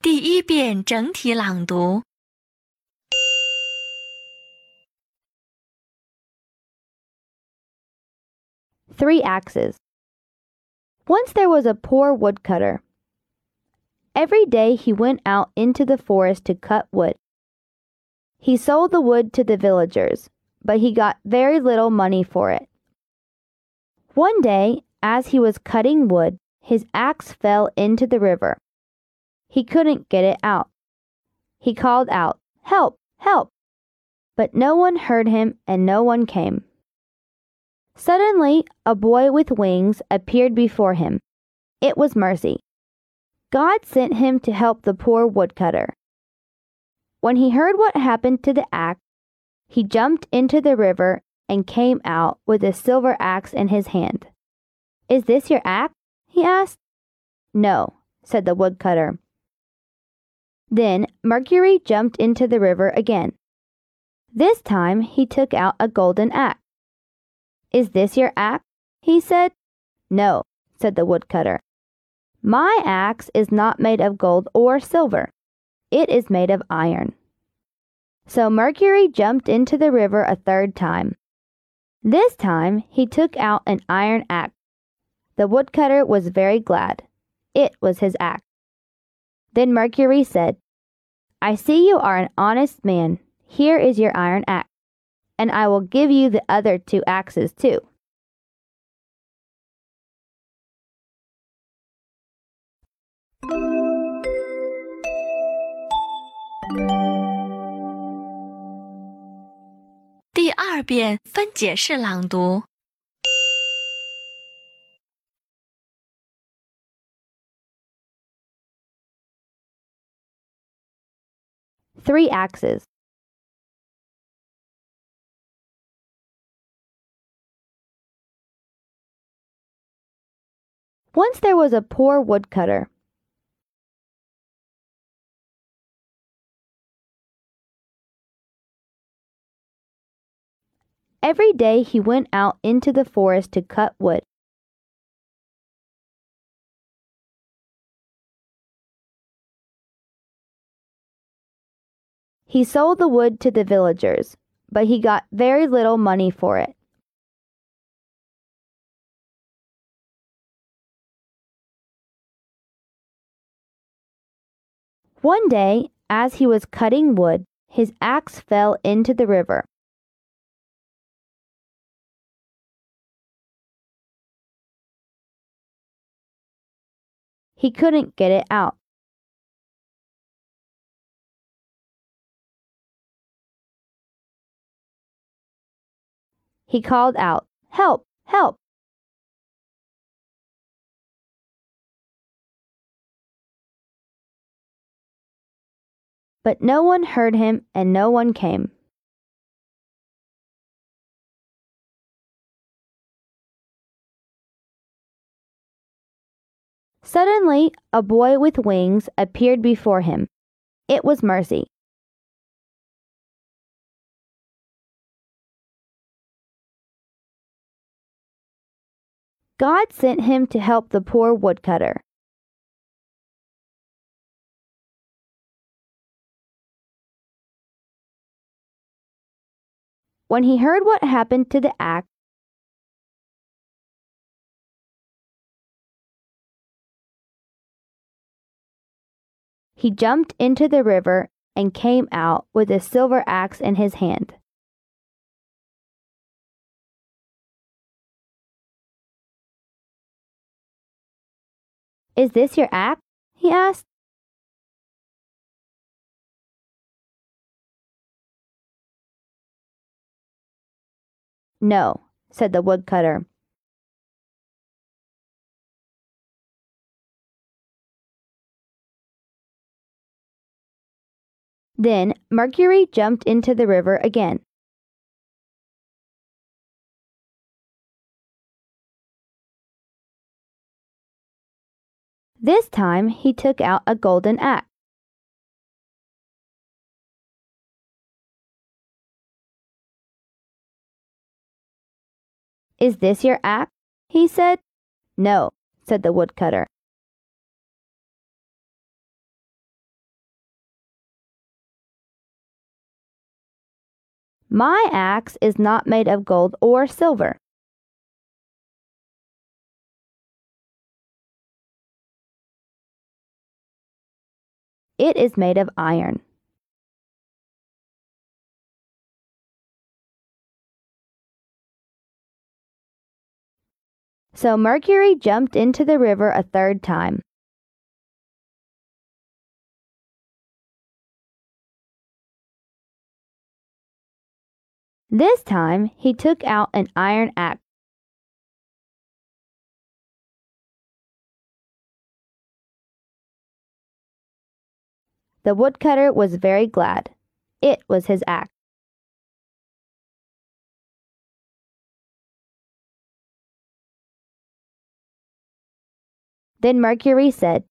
第一遍整体朗读。Three axes. Once there was a poor woodcutter. Every day he went out into the forest to cut wood. He sold the wood to the villagers, but he got very little money for it. One day, as he was cutting wood, his axe fell into the river.He couldn't get it out. He called out, "Help! Help!" But no one heard him and no one came. Suddenly, a boy with wings appeared before him. It was Mercy. God sent him to help the poor woodcutter. When he heard what happened to the axe, he jumped into the river and came out with a silver axe in his hand. "Is this your axe?" he asked. "No," said the woodcutter.Then Mercury jumped into the river again. This time he took out a golden axe. "Is this your axe?" he said. "No," said the woodcutter. "My axe is not made of gold or silver. It is made of iron." So Mercury jumped into the river a third time. This time he took out an iron axe. The woodcutter was very glad. It was his axe.Then Mercury said, "I see you are an honest man. Here is your iron axe, and I will give you the other two axes too."第二遍分解式朗读。Three axes. Once there was a poor woodcutter. Every day he went out into the forest to cut wood. He sold the wood to the villagers, but he got very little money for it. One day, as he was cutting wood, his axe fell into the river. He couldn't get it out.He called out, "Help! Help!" But no one heard him and no one came. Suddenly, a boy with wings appeared before him. It was Mercy.God sent him to help the poor woodcutter. When he heard what happened to the axe, he jumped into the river and came out with a silver axe in his hand."Is this your axe?" he asked. "No," said the woodcutter. Then Mercury jumped into the river again.This time he took out a golden axe. "Is this your axe?" he said. "No," said the woodcutter. My axe is not made of gold or silver. It is made of iron. So Mercury jumped into the river a third time. This time, he took out an iron axe. The woodcutter was very glad. It was his axe. Then Mercury said,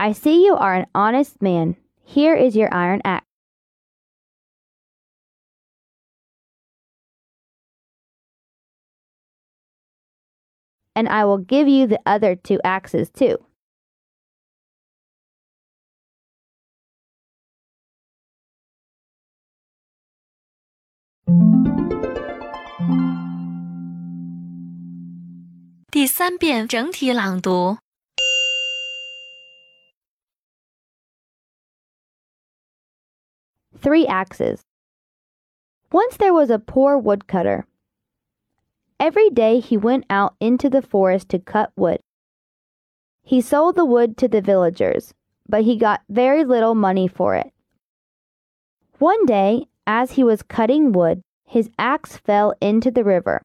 I see you are an honest man. Here is your iron axe. And I will give you the other two axes too.第3遍整体朗读。 3 axes. Once there was a poor woodcutter. Every day he went out into the forest to cut wood. He sold the wood to the villagers, but he got very little money for it. One day, as he was cutting wood, his axe fell into the river.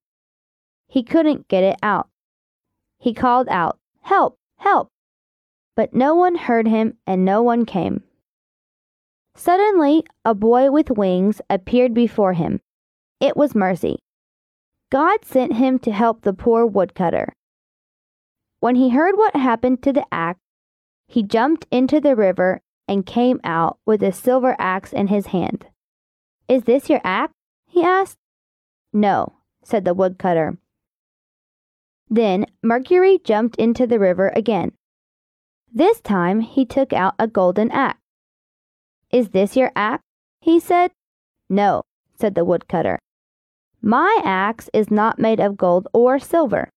He couldn't get it out. He called out, "Help! Help!" But no one heard him and no one came. Suddenly, a boy with wings appeared before him. It was Mercy. God sent him to help the poor woodcutter. When he heard what happened to the axe, he jumped into the river and came out with a silver axe in his hand. Is this your axe? He asked. No, said the woodcutter. Then Mercury jumped into the river again. This time he took out a golden axe. Is this your axe? He said. No, said the woodcutter. My axe is not made of gold or silver.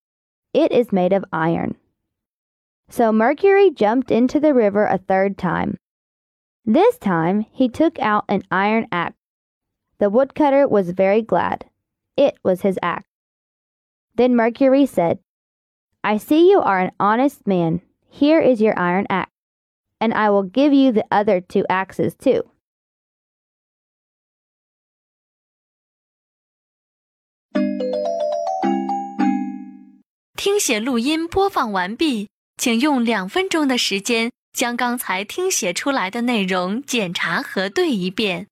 It is made of iron. So Mercury jumped into the river a third time. This time he took out an iron axe. The woodcutter was very glad. It was his axe. Then Mercury said, I see you are an honest man. Here is your iron axe. And I will give you the other 2 axes too. 听写录音播放完毕，请用2分钟的时间将刚才听写出来的内容检查核对一遍。